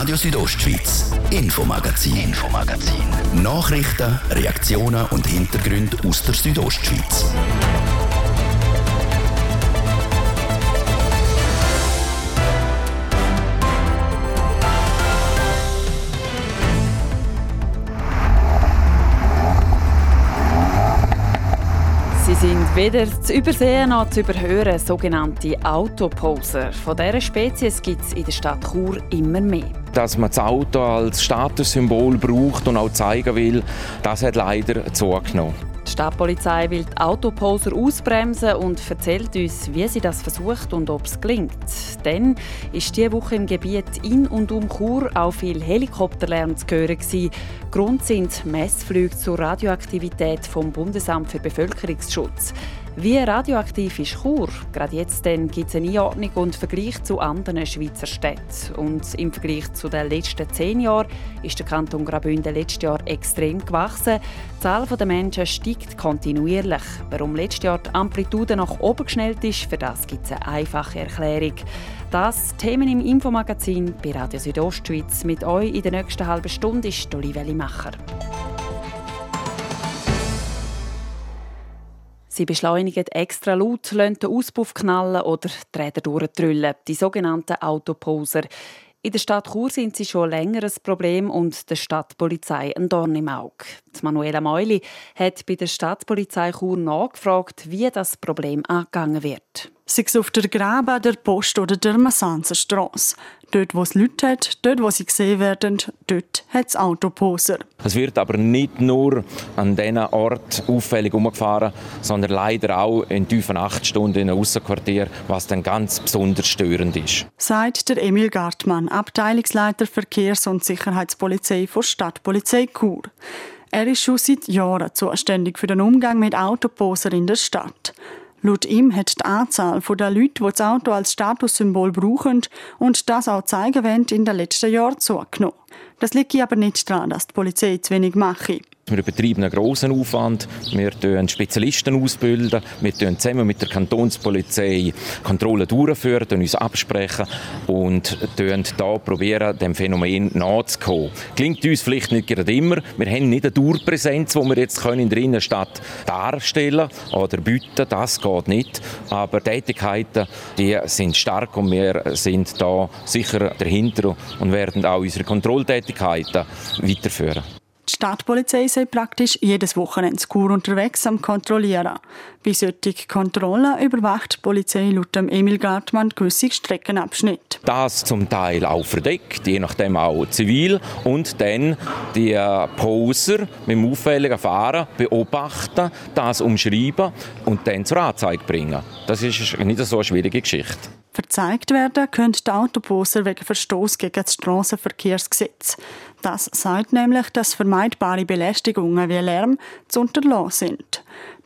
Radio Südostschweiz, Infomagazin. Nachrichten, Reaktionen und Hintergründe aus der Südostschweiz. Sie sind weder zu übersehen noch zu überhören, sogenannte Autoposer. Von dieser Spezies gibt es in der Stadt Chur immer mehr. Dass man das Auto als Statussymbol braucht und auch zeigen will, das hat leider zugenommen. Die Stadtpolizei will die Autoposer ausbremsen und erzählt uns, wie sie das versucht und ob es gelingt. Dann war diese Woche im Gebiet in und um Chur auch viel Helikopterlärm zu hören. Grund sind Messflüge zur Radioaktivität vom Bundesamt für Bevölkerungsschutz. Wie radioaktiv ist Chur? Gerade jetzt gibt es eine Einordnung und Vergleich zu anderen Schweizer Städten. Und im Vergleich zu den letzten 10 Jahren ist der Kanton Graubünden letztes Jahr extrem gewachsen. Die Zahl der Menschen steigt kontinuierlich. Warum letztes Jahr die Amplitude nach oben geschnellt ist, für das gibt es eine einfache Erklärung. Das Themen im Infomagazin bei Radio Südostschweiz. Mit euch in der nächsten halben Stunde ist Olivia Limacher. Sie beschleunigen extra laut, lassen den Auspuff knallen oder die Räder durchtrüllen, die sogenannten Autoposer. In der Stadt Chur sind sie schon länger ein Problem und der Stadtpolizei ein Dorn im Auge. Die Manuela Meuli hat bei der Stadtpolizei Chur nachgefragt, wie das Problem angegangen wird. Sei es auf der Graben, der Post oder der Massanzerstrasse. Dort, wo es Leute hat, dort, wo sie gesehen werden, dort hat es Autoposer. Es wird aber nicht nur an diesen Orten auffällig umgefahren, sondern leider auch in tiefen 8 Stunden in einem Aussenquartier, was dann ganz besonders störend ist. Sagt der Emil Gartmann, Abteilungsleiter Verkehrs- und Sicherheitspolizei von Stadtpolizei Chur. Er ist schon seit Jahren zuständig für den Umgang mit Autoposer in der Stadt. Laut ihm hat die Anzahl der Leute, die das Auto als Statussymbol brauchen und das auch zeigen wollen, in den letzten Jahren zugenommen. Das liegt aber nicht daran, dass die Polizei zu wenig mache. Wir betreiben einen grossen Aufwand, wir bilden Spezialisten aus, wir führen zusammen mit der Kantonspolizei Kontrollen durch, uns absprechen und versuchen, dem Phänomen nachzukommen. Klingt uns vielleicht nicht gerade immer. Wir haben nicht eine Dauerpräsenz, die wir jetzt in der Innenstadt darstellen oder bieten. Das geht nicht. Aber die Tätigkeiten, die sind stark und wir sind da sicher dahinter und werden auch unsere Kontrolltätigkeiten weiterführen. Die Stadtpolizei sei praktisch jedes Wochenende in Chur unterwegs am Kontrollieren. Bei solchen Kontrollen überwacht die Polizei laut Emil Gartmann gewisse Streckenabschnitte. Das zum Teil auch verdeckt, je nachdem auch zivil. Und dann die Poser mit dem auffälligen Fahren beobachten, das umschreiben und dann zur Anzeige bringen. Das ist nicht so eine schwierige Geschichte. Verzeigt werden können die Autoposer wegen Verstoß gegen das Strassenverkehrsgesetz. Das sagt nämlich, dass vermeidbare Belästigungen wie Lärm zu unterlassen sind.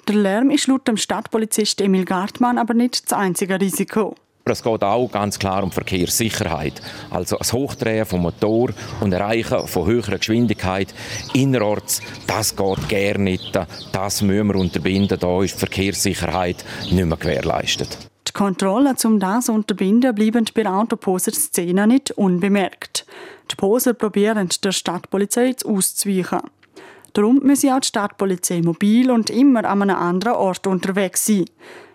Der Lärm ist laut dem Stadtpolizist Emil Gartmann aber nicht das einzige Risiko. Es geht auch ganz klar um Verkehrssicherheit. Also das Hochdrehen vom Motor und Erreichen von höherer Geschwindigkeit innerorts, das geht gar nicht. Das müssen wir unterbinden. Da ist die Verkehrssicherheit nicht mehr gewährleistet. Die Kontrollen, um das zu unterbinden, bleiben bei der Autoposer-Szene nicht unbemerkt. Die Poser probieren, der Stadtpolizei auszuweichen. Darum müssen auch die Stadtpolizei mobil und immer an einem anderen Ort unterwegs sein.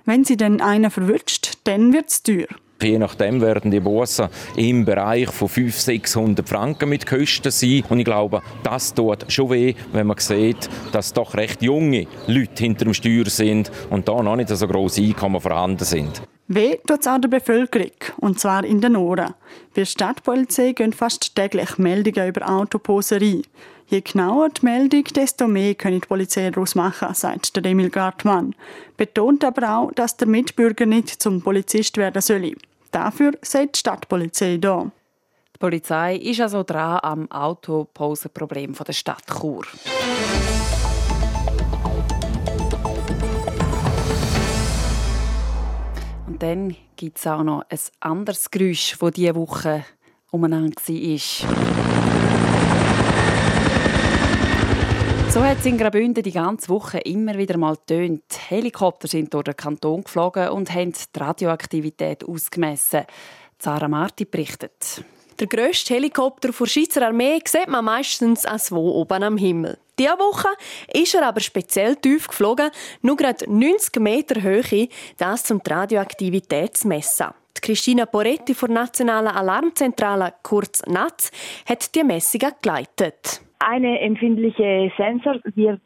Wenn sie dann einen verwünscht, dann wird es teuer. Je nachdem werden die Bussen im Bereich von 500-600 Franken mit Kosten sein. Und ich glaube, das tut schon weh, wenn man sieht, dass doch recht junge Leute hinter dem Steuer sind und da noch nicht so grosse Einkommen vorhanden sind. Weh tut es auch der Bevölkerung, und zwar in den Ohren. Bei der Stadtpolizei gehen fast täglich Meldungen über Autoposerie. Je genauer die Meldung, desto mehr können die Polizei daraus machen, sagt Emil Gartmann. Betont aber auch, dass der Mitbürger nicht zum Polizist werden soll. Dafür sei die Stadtpolizei da. Die Polizei ist also dran am Autoposer-Problem der Stadt Chur. Und dann gibt es auch noch ein anderes Geräusch, das diese Woche umeinander war. So hat es in Graubünden die ganze Woche immer wieder mal getönt. Helikopter sind durch den Kanton geflogen und haben die Radioaktivität ausgemessen. Zara Marti berichtet. Der grösste Helikopter der Schweizer Armee sieht man meistens als wo oben am Himmel. Diese Woche ist er aber speziell tief geflogen, nur gerade 90 Meter Höhe, das um die Radioaktivität zu messen. Die Christina Poretti von der Nationalen Alarmzentrale, kurz NATS, hat die Messungen geleitet. Ein empfindlicher Sensor wird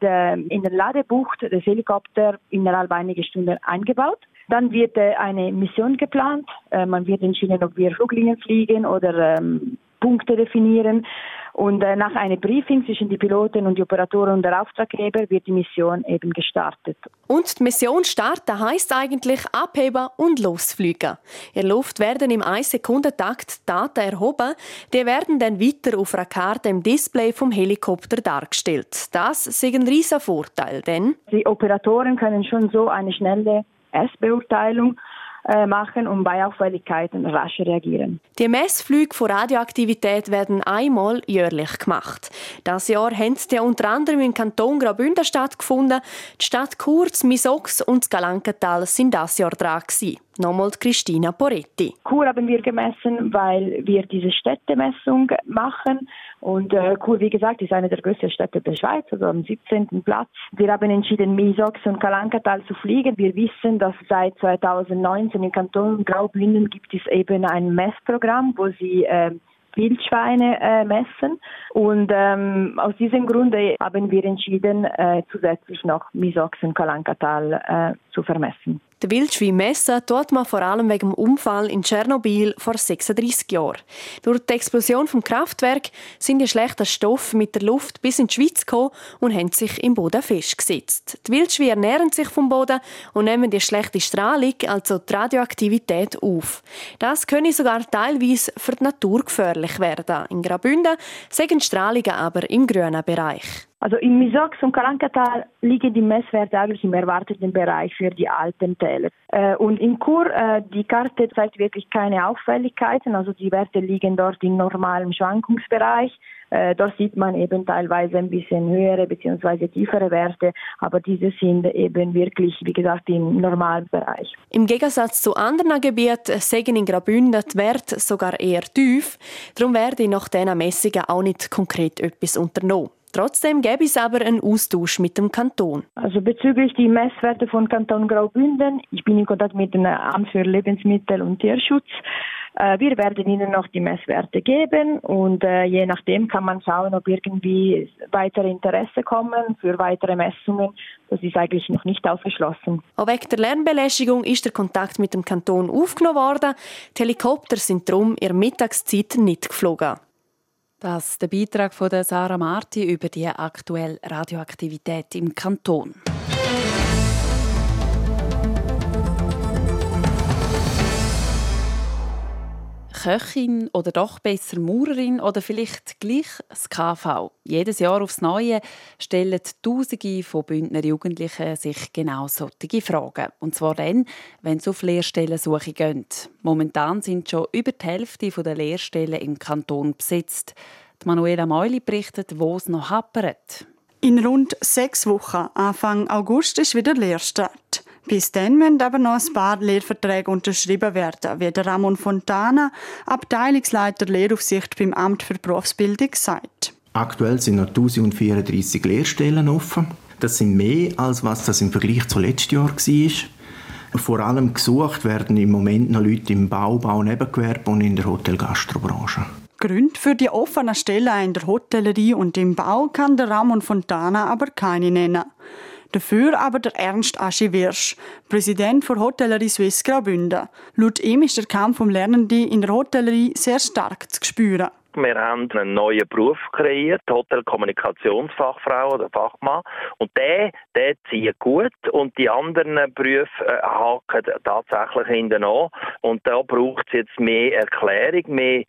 in der Ladebucht des Helikopters innerhalb einiger Stunden eingebaut. Dann wird eine Mission geplant. Man wird entschieden, ob wir Fluglinien fliegen oder Punkte definieren. Und nach einem Briefing zwischen den Piloten und den Operatoren und der Auftraggeber wird die Mission eben gestartet. Und die Mission starten heisst eigentlich abheben und losfliegen. In der Luft werden im 1-Sekunden-Takt Daten erhoben. Die werden dann weiter auf einer Karte im Display vom Helikopter dargestellt. Das ist ein riesen Vorteil, denn die Operatoren können schon so eine schnelle S-Beurteilung machen und bei Auffälligkeiten rasch reagieren. Die Messflüge von Radioaktivität werden einmal jährlich gemacht. Dieses Jahr haben sie unter anderem im Kanton Graubünden stattgefunden. Die Stadt Chur, Misox und das Galankental sind dieses Jahr dran gewesen. Nochmal Christina Poretti. Chur haben wir gemessen, weil wir diese Städtemessung machen. Und Chur, wie gesagt, ist eine der größten Städte der Schweiz, also am 17. Platz. Wir haben entschieden, Misox und Galankental zu fliegen. Wir wissen, dass seit 2019 im Kanton Graubünden gibt es eben ein Messprogramm, wo sie Wildschweine messen. Und aus diesem Grund haben wir entschieden, zusätzlich noch Misox und Galankental zu vermessen. Die Wildschweine messen tut man vor allem wegen dem Unfall in Tschernobyl vor 36 Jahren. Durch die Explosion des Kraftwerks sind die schlechten Stoffe mit der Luft bis in die Schweiz gekommen und haben sich im Boden festgesetzt. Die Wildschweine ernähren sich vom Boden und nehmen die schlechte Strahlung, also die Radioaktivität, auf. Das könne sogar teilweise für die Natur gefährlich werden. In Graubünden sind die Strahlungen aber im grünen Bereich. Also in Misox und Galankental liegen die Messwerte eigentlich im erwarteten Bereich für die alten Täler. Und in Chur, die Karte zeigt wirklich keine Auffälligkeiten, also die Werte liegen dort im normalen Schwankungsbereich. Dort sieht man eben teilweise ein bisschen höhere bzw. tiefere Werte, aber diese sind eben wirklich, wie gesagt, im normalen Bereich. Im Gegensatz zu anderen Gebieten sägen in Graubünden die Werte sogar eher tief. Darum werde nach diesen Messungen auch nicht konkret etwas unternommen. Trotzdem gäbe es aber einen Austausch mit dem Kanton. Also bezüglich die Messwerte von Kanton Graubünden, ich bin in Kontakt mit dem Amt für Lebensmittel und Tierschutz. Wir werden Ihnen noch die Messwerte geben und je nachdem kann man schauen, ob irgendwie weitere Interesse kommen für weitere Messungen. Das ist eigentlich noch nicht ausgeschlossen. Auch wegen der Lärmbelästigung ist der Kontakt mit dem Kanton aufgenommen worden. Die Helikopter sind darum in der Mittagszeit nicht geflogen. Das ist der Beitrag von der Zara Marti über die aktuelle Radioaktivität im Kanton. Köchin oder doch besser Maurerin oder vielleicht gleich das KV. Jedes Jahr aufs Neue stellen Tausende von Bündner Jugendlichen sich genau solche Fragen. Und zwar dann, wenn sie auf Lehrstellensuche gehen. Momentan sind schon über die Hälfte der Lehrstellen im Kanton besetzt. Die Manuela Meuli berichtet, wo es noch hapert. In rund 6 Wochen, Anfang August, ist wieder Lehrstart. Bis dann müssen aber noch ein paar Lehrverträge unterschrieben werden, wie der Ramon Fontana, Abteilungsleiter Lehraufsicht beim Amt für Berufsbildung, sagt. Aktuell sind noch 1034 Lehrstellen offen. Das sind mehr, als was das im Vergleich zu letztem Jahr war. Vor allem gesucht werden im Moment noch Leute im Bau, Baunebengewerbe und in der Hotel-Gastrobranche. Gründe für die offenen Stellen in der Hotellerie und im Bau kann der Ramon Fontana aber keine nennen. Dafür aber der Ernst Aschwirsch, Präsident der Hotellerie Swiss Graubünden. Laut ihm ist der Kampf um Lernende in der Hotellerie sehr stark zu spüren. Wir haben einen neuen Beruf kreiert, Hotelkommunikationsfachfrau oder Fachmann. Und der zieht gut und die anderen Berufe haken tatsächlich hinten an. Und da braucht es jetzt mehr Erklärung,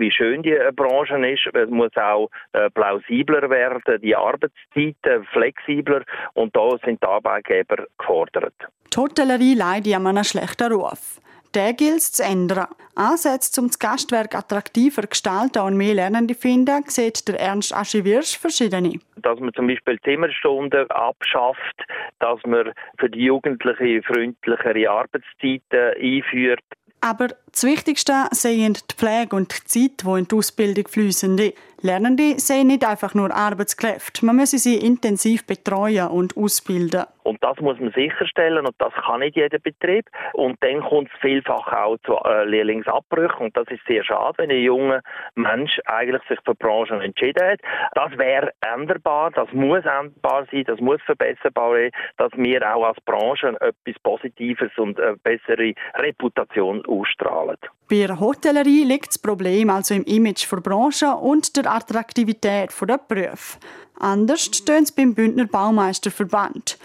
wie schön die Branche ist. Es muss auch plausibler werden, die Arbeitszeiten flexibler. Und da sind die Arbeitgeber gefordert. Die Hotellerie leidet an einem schlechten Ruf. Der gilt es zu ändern. Ansätze, um das Gastwerk attraktiver gestalten und mehr Lernende finden, sieht der Ernst Aschwirsch verschiedene. Dass man zum Beispiel Zimmerstunden abschafft, dass man für die Jugendlichen freundlichere Arbeitszeiten einführt, Aber das Wichtigste seien die Pflege und die Zeit, die in die Ausbildung fliessen. Lernende seien nicht einfach nur Arbeitskräfte. Man müsse sie intensiv betreuen und ausbilden. Und das muss man sicherstellen und das kann nicht jeder Betrieb. Und dann kommt es vielfach auch zu Lehrlingsabbrüchen und das ist sehr schade, wenn ein junger Mensch eigentlich sich für die Branche entschieden hat. Das wäre änderbar, das muss änderbar sein, das muss verbesserbar sein, dass wir auch als Branche etwas Positives und eine bessere Reputation ausstrahlen. Bei der Hotellerie liegt das Problem also im Image der Branche und der Attraktivität der Berufe. Anders stehen sie beim Bündner Baumeisterverband.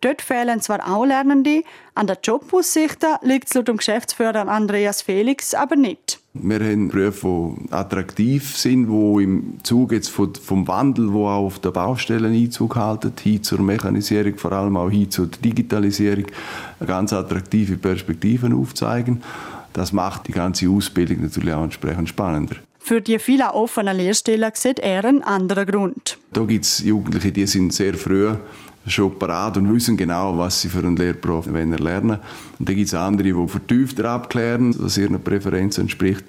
Dort fehlen zwar auch Lernende, an den Jobaussichten liegt es laut dem Geschäftsführer Andreas Felix aber nicht. Wir haben Berufe, die attraktiv sind, die im Zuge jetzt vom Wandel, der auch auf den Baustellen Einzug hält, hin zur Mechanisierung, vor allem auch hin zur Digitalisierung, ganz attraktive Perspektiven aufzeigen. Das macht die ganze Ausbildung natürlich auch entsprechend spannender. Für die vielen offenen Lehrstellen sieht er einen anderen Grund. Da gibt es Jugendliche, die sind sehr früh schon parat und wissen genau, was sie für einen Lehrberuf lernen. Und dann gibt es andere, die vertiefter abklären, was ihren Präferenzen entspricht.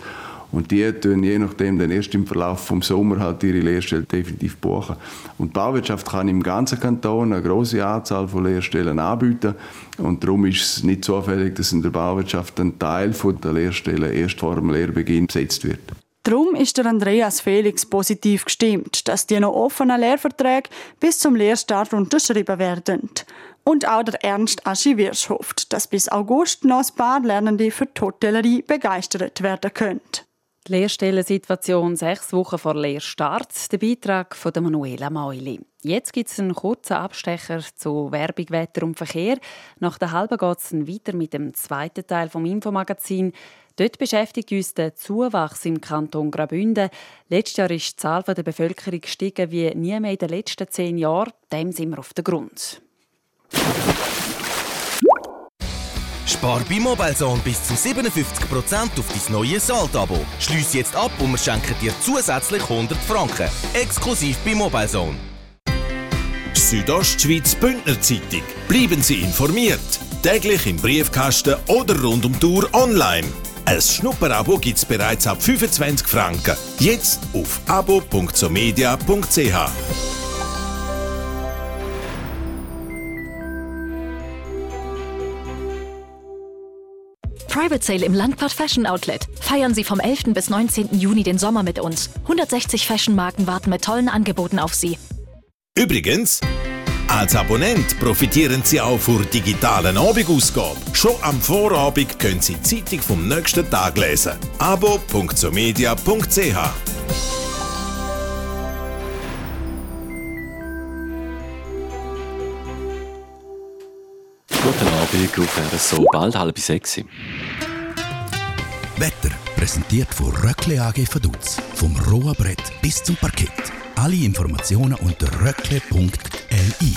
Und die tun je nachdem dann erst im Verlauf vom Sommer halt ihre Lehrstelle definitiv buchen. Und die Bauwirtschaft kann im ganzen Kanton eine grosse Anzahl von Lehrstellen anbieten. Und darum ist es nicht zufällig, dass in der Bauwirtschaft ein Teil der Lehrstellen erst vor dem Lehrbeginn besetzt wird. Darum ist der Andreas Felix positiv gestimmt, dass die noch offenen Lehrverträge bis zum Lehrstart unterschrieben werden. Und auch der Ernst Aschwirsch hofft, dass bis August noch ein paar Lernende für die Hotellerie begeistert werden können. Die Lehrstellensituation 6 Wochen vor Lehrstart, der Beitrag von Manuela Meuli. Jetzt gibt es einen kurzen Abstecher zu Werbung, Wetter und Verkehr. Nach der halben geht es weiter mit dem zweiten Teil des Infomagazins. Dort beschäftigt uns der Zuwachs im Kanton Graubünden. Letztes Jahr ist die Zahl der Bevölkerung gestiegen wie nie mehr in den letzten 10 Jahren. Dem sind wir auf den Grund. Spar bei Mobilezone bis zu 57% auf dein neues Salt-Abo. Schliess jetzt ab und wir schenken dir zusätzlich 100 Franken. Exklusiv bei Mobilezone. Südostschweiz Bündner Zeitung. Bleiben Sie informiert. Täglich im Briefkasten oder rund um die Uhr online. Ein Schnupperabo gibt es bereits ab 25 Franken. Jetzt auf abo.somedia.ch. Private Sale im Landquart Fashion Outlet. Feiern Sie vom 11. bis 19. Juni den Sommer mit uns. 160 Fashion-Marken warten mit tollen Angeboten auf Sie. Übrigens, als Abonnent profitieren Sie auch von digitalen Abendausgaben. Schon am Vorabend können Sie die Zeitung vom nächsten Tag lesen. abo.somedia.ch. Guten Abend, auf RSO, bald 5:30. Wetter präsentiert von Röckle AG Vaduz. Vom rohen Brett bis zum Parkett. Alle Informationen unter röckle.li.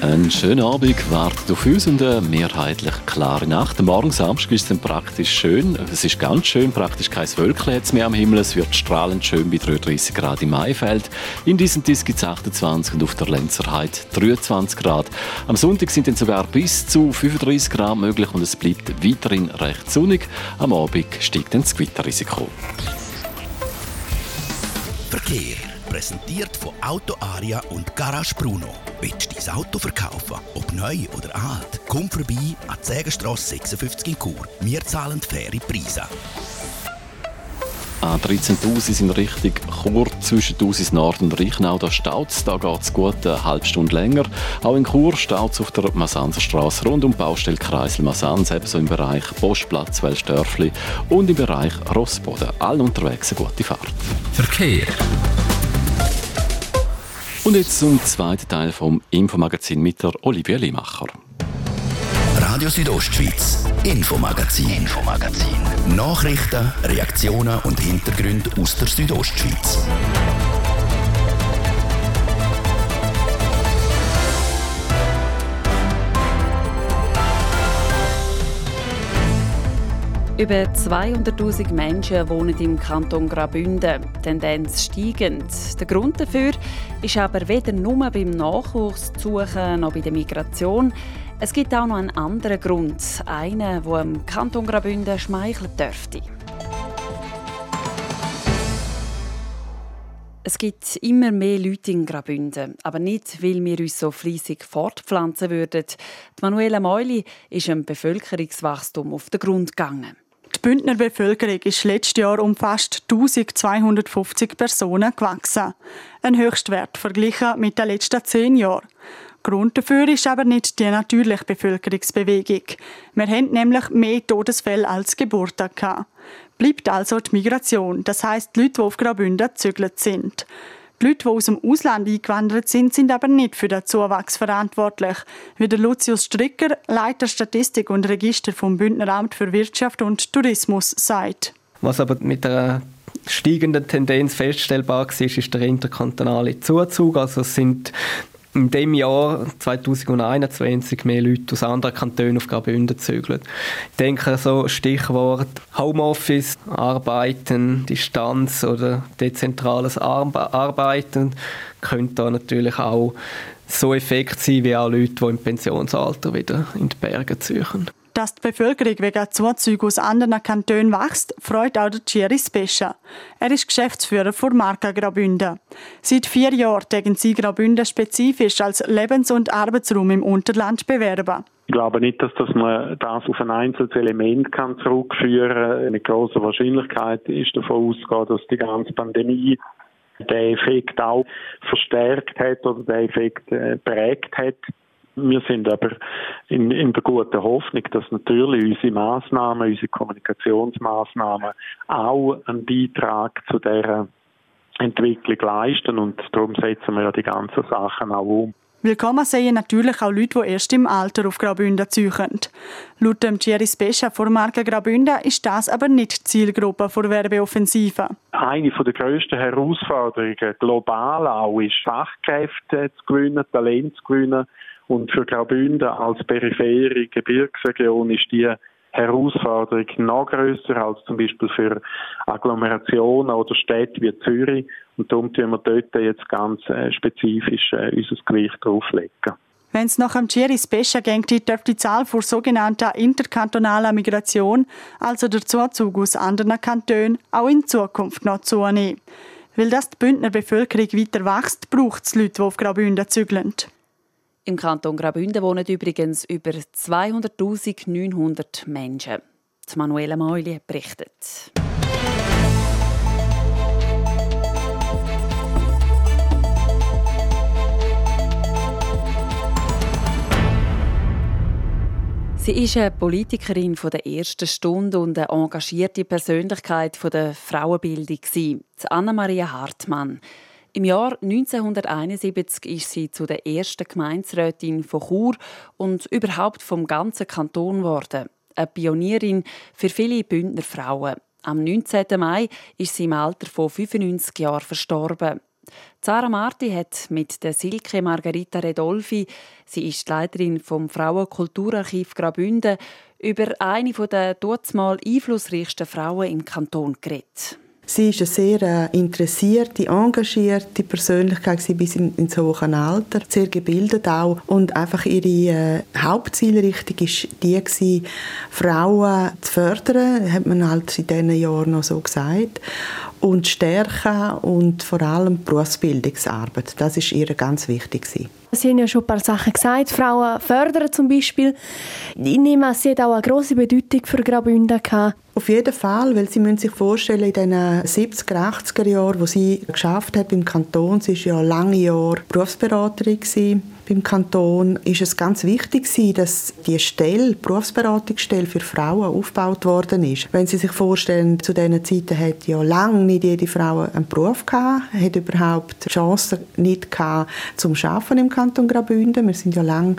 Einen schönen Abend wartet auf uns und eine mehrheitlich klare Nacht. Morgen Samstag ist es dann praktisch schön. Es ist ganz schön, praktisch kein Wölkchen jetzt mehr am Himmel. Es wird strahlend schön bei 33 Grad im Maifeld. In Disentis gibt es 28 und auf der Lenzerheide 23 Grad. Am Sonntag sind dann sogar bis zu 35 Grad möglich und es bleibt weiterhin recht sonnig. Am Abend steigt dann das Gewitterrisiko. Verkehr präsentiert von Auto Aria und Garage Bruno. Willst du dein Auto verkaufen, ob neu oder alt? Komm vorbei an die Sägenstrasse 56 in Chur. Wir zahlen faire Preise. An 13.000 in Richtung Chur, zwischen 1000 Nord und Reichenau, da staut es, da geht es gut eine halbe Stunde länger. Auch in Chur staut es auf der Masanserstrasse rund um Baustelle Kreisel Masanz, ebenso im Bereich Postplatz, Wellstörfli und im Bereich Rossboden. Allen unterwegs eine gute Fahrt. Verkehr. Und jetzt zum zweiten Teil vom Infomagazin mit der Olivia Limacher. Radio Südostschweiz, Infomagazin. Nachrichten, Reaktionen und Hintergründe aus der Südostschweiz. Über 200'000 Menschen wohnen im Kanton Graubünden. Die Tendenz steigend. Der Grund dafür ist aber weder nur beim Nachwuchs zu suchen, noch bei der Migration. Es gibt auch noch einen anderen Grund. Einen, der im Kanton Graubünden schmeicheln dürfte. Es gibt immer mehr Leute in Graubünden, aber nicht, weil wir uns so fleissig fortpflanzen würden. Die Manuela Meuli ist einem Bevölkerungswachstum auf den Grund gegangen. Die Bündner Bevölkerung ist letztes Jahr um fast 1250 Personen gewachsen. Ein Höchstwert verglichen mit den letzten 10 Jahren. Grund dafür ist aber nicht die natürliche Bevölkerungsbewegung. Wir hatten nämlich mehr Todesfälle als Geburten gehabt. Bleibt also die Migration, das heisst die Leute, die auf Graubünden gezügelt sind. Die Leute, die aus dem Ausland eingewandert sind, sind aber nicht für den Zuwachs verantwortlich, wie der Lucius Stricker, Leiter Statistik und Register vom Bündner Amt für Wirtschaft und Tourismus, sagt. Was aber mit einer steigenden Tendenz feststellbar war, ist der interkantonale Zuzug. Also es sind in dem Jahr 2021 mehr Leute aus anderen Kantonen auf Graubünden gezügelt. Ich denke, so Stichwort Homeoffice, Arbeiten, Distanz oder dezentrales Arbeiten könnte da natürlich auch so Effekt sein, wie auch Leute, die im Pensionsalter wieder in die Berge ziehen. Dass die Bevölkerung wegen Zuzügen aus anderen Kantonen wächst, freut auch der Cieri Spescha. Er ist Geschäftsführer von Marca Graubünden. Seit 4 Jahren dürfen sie Graubünden spezifisch als Lebens- und Arbeitsraum im Unterland bewerben. Ich glaube nicht, dass man das auf ein einzelnes Element kann zurückführen kann. Mit grosser Wahrscheinlichkeit ist davon auszugehen, dass die ganze Pandemie den Effekt auch verstärkt hat oder den Effekt prägt hat. Wir sind aber in der guten Hoffnung, dass natürlich unsere Massnahmen, unsere Kommunikationsmassnahmen auch einen Beitrag zu dieser Entwicklung leisten und darum setzen wir ja die ganzen Sachen auch um. Willkommen sehen natürlich auch Leute, die erst im Alter auf Graubünden züchen. Laut dem Cieri Spescha von Marca Graubünden ist das aber nicht die Zielgruppe der Werbeoffensive. Eine der grössten Herausforderungen global auch ist, Fachkräfte zu gewinnen, Talent zu gewinnen. Und für Graubünden als periphere Gebirgsregion ist die Herausforderung noch grösser als zum Beispiel für Agglomerationen oder Städte wie Zürich. Und darum legen wir dort jetzt ganz spezifisch unser Gewicht drauflegen. Wenn es nach dem Cieri Spescha geht, dürfte die Zahl vor sogenannter interkantonaler Migration, also der Zuzug aus anderen Kantonen, auch in Zukunft noch zunehmen. Weil das die Bündner Bevölkerung weiter wächst, braucht es Leute, die auf Graubünden zügeln. Im Kanton Graubünden wohnen übrigens über 200'900 Menschen. Die Manuela Meuli berichtet. Sie ist eine Politikerin der ersten Stunde und eine engagierte Persönlichkeit der Frauenbildung, Anna-Maria Hartmann. Im Jahr 1971 ist sie zu der ersten Gemeinderätin von Chur und überhaupt vom ganzen Kanton geworden. Eine Pionierin für viele Bündner Frauen. Am 19. Mai ist sie im Alter von 95 Jahren verstorben. Zara Marti hat mit der Silke Margarita Redolfi, sie ist die Leiterin vom Frauenkulturarchiv Graubünden, über eine der dazumal einflussreichsten Frauen im Kanton geredet. Sie war eine sehr interessierte, engagierte Persönlichkeit bis ins hohe Alter, sehr gebildet auch. Und einfach ihre Hauptzielrichtung war die, Frauen zu fördern, hat man halt in diesen Jahren noch so gesagt, und stärken und vor allem Berufsbildungsarbeit. Das war ihr ganz wichtig. Sie haben ja schon ein paar Sachen gesagt, Frauen fördern zum Beispiel. Ich nehme an, sie hat auch eine grosse Bedeutung für Graubünden gehabt. Auf jeden Fall, weil Sie müssen sich vorstellen, in den 70er, 80er Jahren, wo sie geschafft hat im Kanton, sie war ja lange Jahre Berufsberaterin beim Kanton, ist es ganz wichtig, dass die Stelle, die Berufsberatungsstelle für Frauen aufgebaut worden ist. Wenn Sie sich vorstellen, zu diesen Zeiten hat ja lange nicht jede Frau einen Beruf gehabt, hat überhaupt die Chance nicht gehabt, zum Arbeiten im Kanton Graubünden. Wir sind ja lange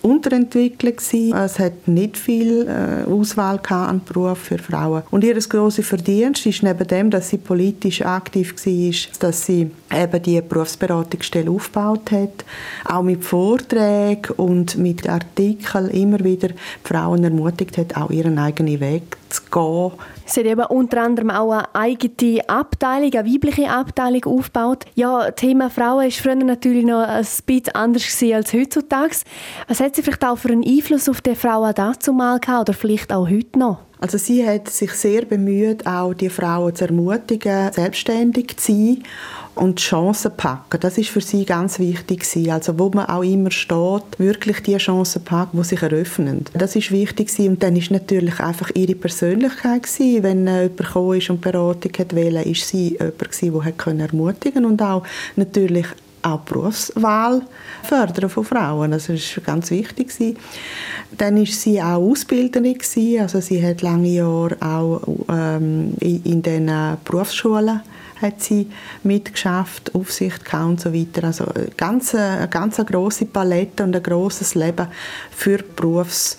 unterentwickelt gewesen. Es hat nicht viel Auswahl gehabt an Berufen für Frauen. Und ihr grosses Verdienst ist neben dem, dass sie politisch aktiv war, dass sie eben die Berufsberatungsstelle aufgebaut hat, auch mit Vorträgen und mit Artikeln immer wieder die Frauen ermutigt hat, auch ihren eigenen Weg zu gehen. Sie hat eben unter anderem auch eine eigene Abteilung, eine weibliche Abteilung aufgebaut. Ja, das Thema Frauen war früher natürlich noch ein bisschen anders als heutzutage. Was hat sie vielleicht auch für einen Einfluss auf die Frauen dazumal gehabt oder vielleicht auch heute noch? Also sie hat sich sehr bemüht, auch die Frauen zu ermutigen, selbstständig zu sein und die Chancen zu packen. Das war für sie ganz wichtig. Also wo man auch immer steht, wirklich die Chancen packen, die sich eröffnen. Das war wichtig. Und dann war natürlich einfach ihre Persönlichkeit. Wenn jemand gekommen ist und Beratung wollte, war sie jemand, der ermutigen konnte und auch natürlich auch die Berufswahl fördern von Frauen. Das war ganz wichtig. Dann war sie auch Ausbilderin. Also sie hat lange Jahre auch in den Berufsschulen hat sie mitgeschafft, Aufsicht und so weiter. Also eine ganz grosse Palette und ein grosses Leben für die Berufswelt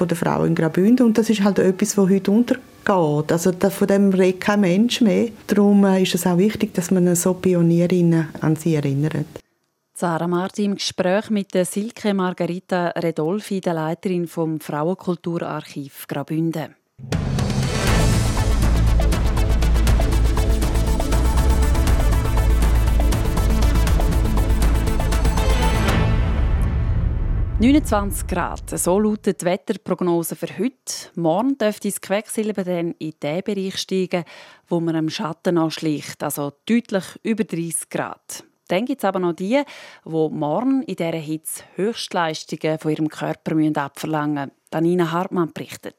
der Frauen in Graubünden. Und das ist halt etwas, was heute untergeht. Also von dem redet kein Mensch mehr. Darum ist es auch wichtig, dass man so Pionierinnen an sie erinnert. Zara Marti im Gespräch mit Silke Margarita Redolfi, der Leiterin vom Frauenkulturarchiv Graubünden. « 29 Grad, so lautet die Wetterprognose für heute. Morgen dürfte das Quecksilber dann in den Bereich steigen, wo man im Schatten anschleicht, also deutlich über 30 Grad. Dann gibt es aber noch die, die morgen in dieser Hitze Höchstleistungen von ihrem Körper abverlangen müssen. Danina Hartmann berichtet.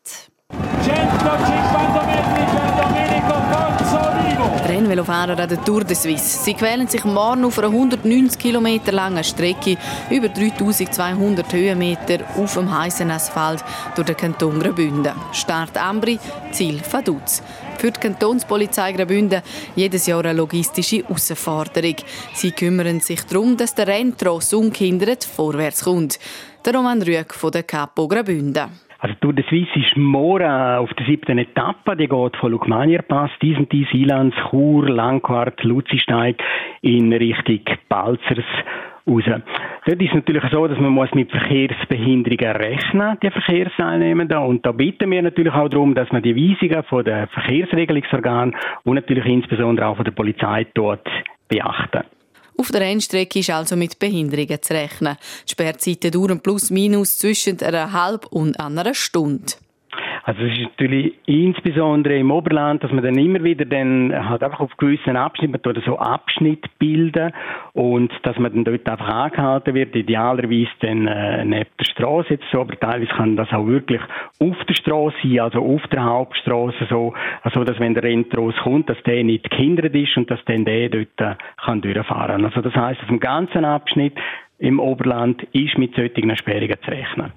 Rennvelofahrer an der Tour de Suisse. Sie quälen sich morgen auf einer 190 km langen Strecke über 3200 Höhenmeter auf dem heißen Asphalt durch den Kanton Graubünden. Start Ambri, Ziel Vaduz. Für die Kantonspolizei Graubünden jedes Jahr eine logistische Herausforderung. Sie kümmern sich darum, dass der Renntross ungehindert vorwärts kommt. Der Roman Rueck von der Kapo Graubünden. Also Tour de Suisse ist morgen auf der 7. Etappe, die geht von Lugmanierpass, Disentis, Ilans, Chur, Langquart, Luzisteig in Richtung Balzers raus. Dort ist es natürlich so, dass man mit Verkehrsbehinderungen rechnen muss, die Verkehrsteilnehmenden. Und da bitten wir natürlich auch darum, dass man die Weisungen von den Verkehrsregelungsorganen und natürlich insbesondere auch von der Polizei dort beachten. Auf der Rennstrecke ist also mit Behinderungen zu rechnen. Die Sperrzeiten dauern plus minus zwischen einer halben und einer Stunde. Also es ist natürlich insbesondere im Oberland, dass man dann immer wieder dann halt einfach auf gewissen Abschnitten oder so Abschnitt bilden und dass man dann dort einfach angehalten wird, idealerweise dann neben der Straße jetzt so, aber teilweise kann das auch wirklich auf der Straße sein, also auf der Hauptstraße so, also dass wenn der Renntros kommt, dass der nicht gehindert ist und dass dann der dort kann durchfahren. Also das heisst, auf dem ganzen Abschnitt im Oberland ist mit solchen Sperrungen zu rechnen.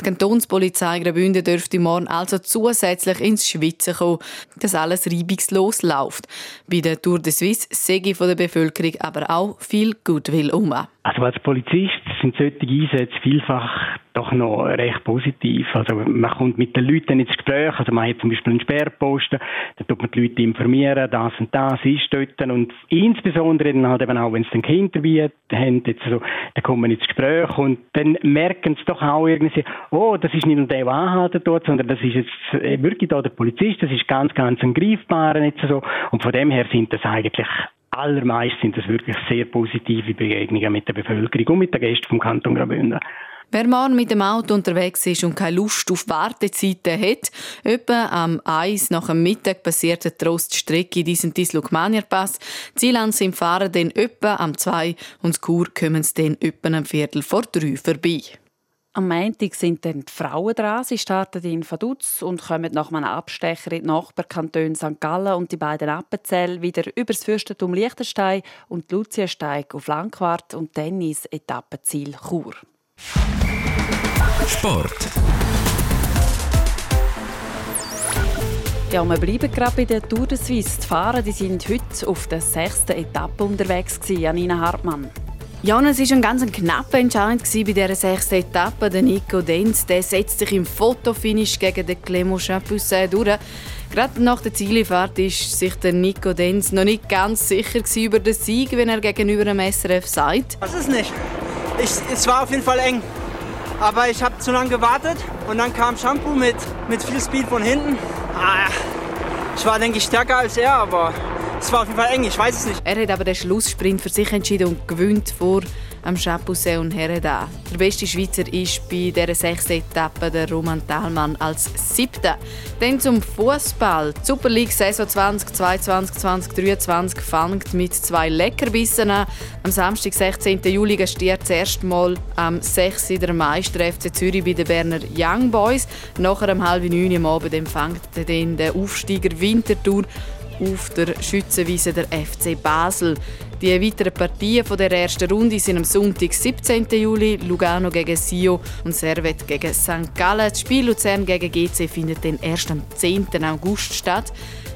Die Kantonspolizei Graubünden dürfte morgen also zusätzlich ins Schwitzen kommen, dass alles reibungslos läuft. Bei der Tour de Suisse sehe von der Bevölkerung aber auch viel Goodwill um. Also als Polizist sind solche Einsätze vielfach doch noch recht positiv. Also man kommt mit den Leuten ins Gespräch, also man hat zum Beispiel einen Sperrposten, da tut man die Leute informieren, das und das ist dort. Und insbesondere dann halt eben auch, wenn sie dann Kinder haben, jetzt so, dann kommen wir ins Gespräch und dann merken sie doch auch irgendwie, oh, das ist nicht nur der, der anhalten tut, sondern das ist jetzt wirklich da der Polizist, das ist ganz, ganz ein Greifbarer. Jetzt so. Und von dem her sind das eigentlich allermeist sind das wirklich sehr positive Begegnungen mit der Bevölkerung und mit den Gästen vom Kanton Graubünden. Wer morgen mit dem Auto unterwegs ist und keine Lust auf Wartezeiten hat, etwa am 1 nach dem Mittag passiert der Trost die Strecke Disentis-Lugmanierpass. Zieland sind Fahrer dann etwa am 2 und das Chur kommen sie dann etwa am 2:45 vorbei. Am Montag sind dann die Frauen dran. Sie starten in Vaduz und kommen nach einem Abstecher in die Nachbarkantone St. Gallen und die beiden Appenzell wieder über das Fürstentum Liechtenstein und Luziensteig auf Langquart und dann ins Etappenziel Chur. Sport. Ja, wir bleiben gerade bei der Tour de Suisse. Die Fahrer die sind heute auf der 6. Etappe unterwegs gewesen. Janina Hartmann. Ja, es war ein ganz knapper Entscheid bei dieser 6. Etappe. Der Nico Denz der setzt sich im Fotofinish gegen den Clément Champoussin durch. Gerade nach der Zielfahrt war sich der Nico Denz noch nicht ganz sicher über den Sieg, wenn er gegenüber dem SRF sagt. Das ist nicht. Es war auf jeden Fall eng. Aber ich habe zu lange gewartet und dann kam Champoussin mit viel Speed von hinten. Ich war, denke ich, stärker als er, aber es war auf jeden Fall eng, ich weiß es nicht. Er hat aber den Schlusssprint für sich entschieden und gewinnt vor am Champoussin und Hereda. Der beste Schweizer ist bei dieser 6. Etappe der Roman Thalmann als 7. Dann zum Fußball. Die Super League Saison 2022-2023 fängt mit 2 Leckerbissen an. Am Samstag, 16. Juli, gastiert das erste Mal am 6. der Meister FC Zürich bei den Berner Young Boys. Nachher am 8:30 am Abend empfängt den Aufsteiger Winterthur auf der Schützenwiese der FC Basel. Die weiteren Partien der ersten Runde sind am Sonntag, 17. Juli, Lugano gegen Sio und Servette gegen St. Gallen. Das Spiel Luzern gegen GC findet dann erst am 10. August statt.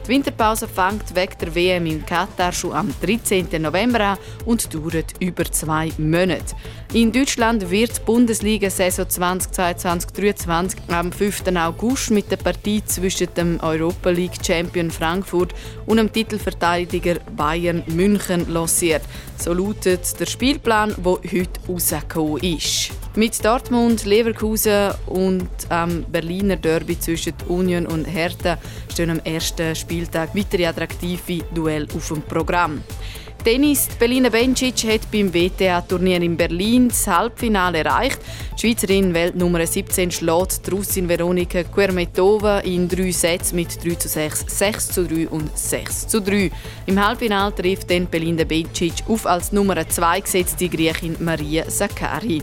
Die Winterpause fängt wegen der WM in Katar schon am 13. November an und dauert über 2 Monate. In Deutschland wird die Bundesliga-Saison 2022-2023 am 5. August mit der Partie zwischen dem Europa League-Champion Frankfurt und dem Titelverteidiger Bayern München lanciert. So lautet der Spielplan, der heute rausgekommen ist. Mit Dortmund, Leverkusen und am Berliner Derby zwischen Union und Hertha stehen am ersten Spieltag weitere attraktive Duelle auf dem Programm. Tennis. Belinda Bencic hat beim WTA-Turnier in Berlin das Halbfinale erreicht. Die Schweizerin Weltnummer 17 schlägt die Russin Veronika Kuermetova in 3 Sätze mit 3:6, 6:3 und 6:3. Im Halbfinale trifft dann Belinda Bencic auf als Nummer 2 gesetzte Griechin Maria Sakkari.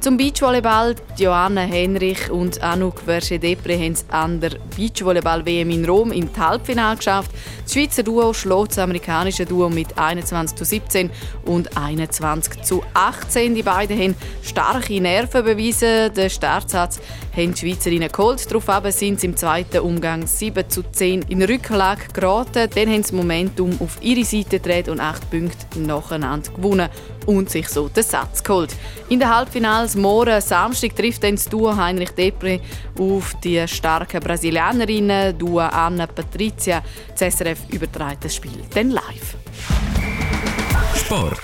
Zum Beachvolleyball. Johanna Henrich und Anouk Vercedepre haben es an der Beachvolleyball-WM in Rom in das Halbfinale geschafft. Das Schweizer Duo schlägt das amerikanische Duo mit 21:17 und 21:18. Die beiden haben starke Nerven bewiesen. Den Startsatz haben die Schweizerinnen geholt. Daraufhin sind sie im zweiten Umgang 7:10 in Rücklage geraten. Dann haben sie das Momentum auf ihre Seite gedreht und 8 Punkte nacheinander gewonnen und sich so den Satz geholt. In der Halbfinale morgen Samstag trifft dann das Duo Heinrich Depré auf die starken Brasilianerinnen, Duo Anna Patricia. Das SRF überträgt das Spiel dann live. Sport.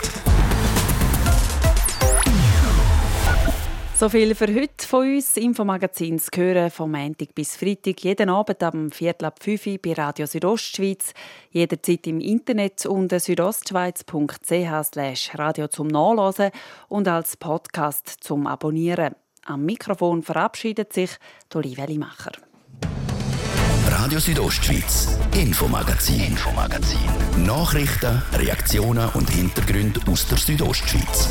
So viel für heute von uns. Infomagazin zu hören vom Montag bis Freitag, jeden Abend am 4:05 bei Radio Südostschweiz, jederzeit im Internet unter südostschweiz.ch/radio zum Nachlesen und als Podcast zum Abonnieren. Am Mikrofon verabschiedet sich Olivia Limacher. Radio Südostschweiz, Infomagazin. Nachrichten, Reaktionen und Hintergründe aus der Südostschweiz.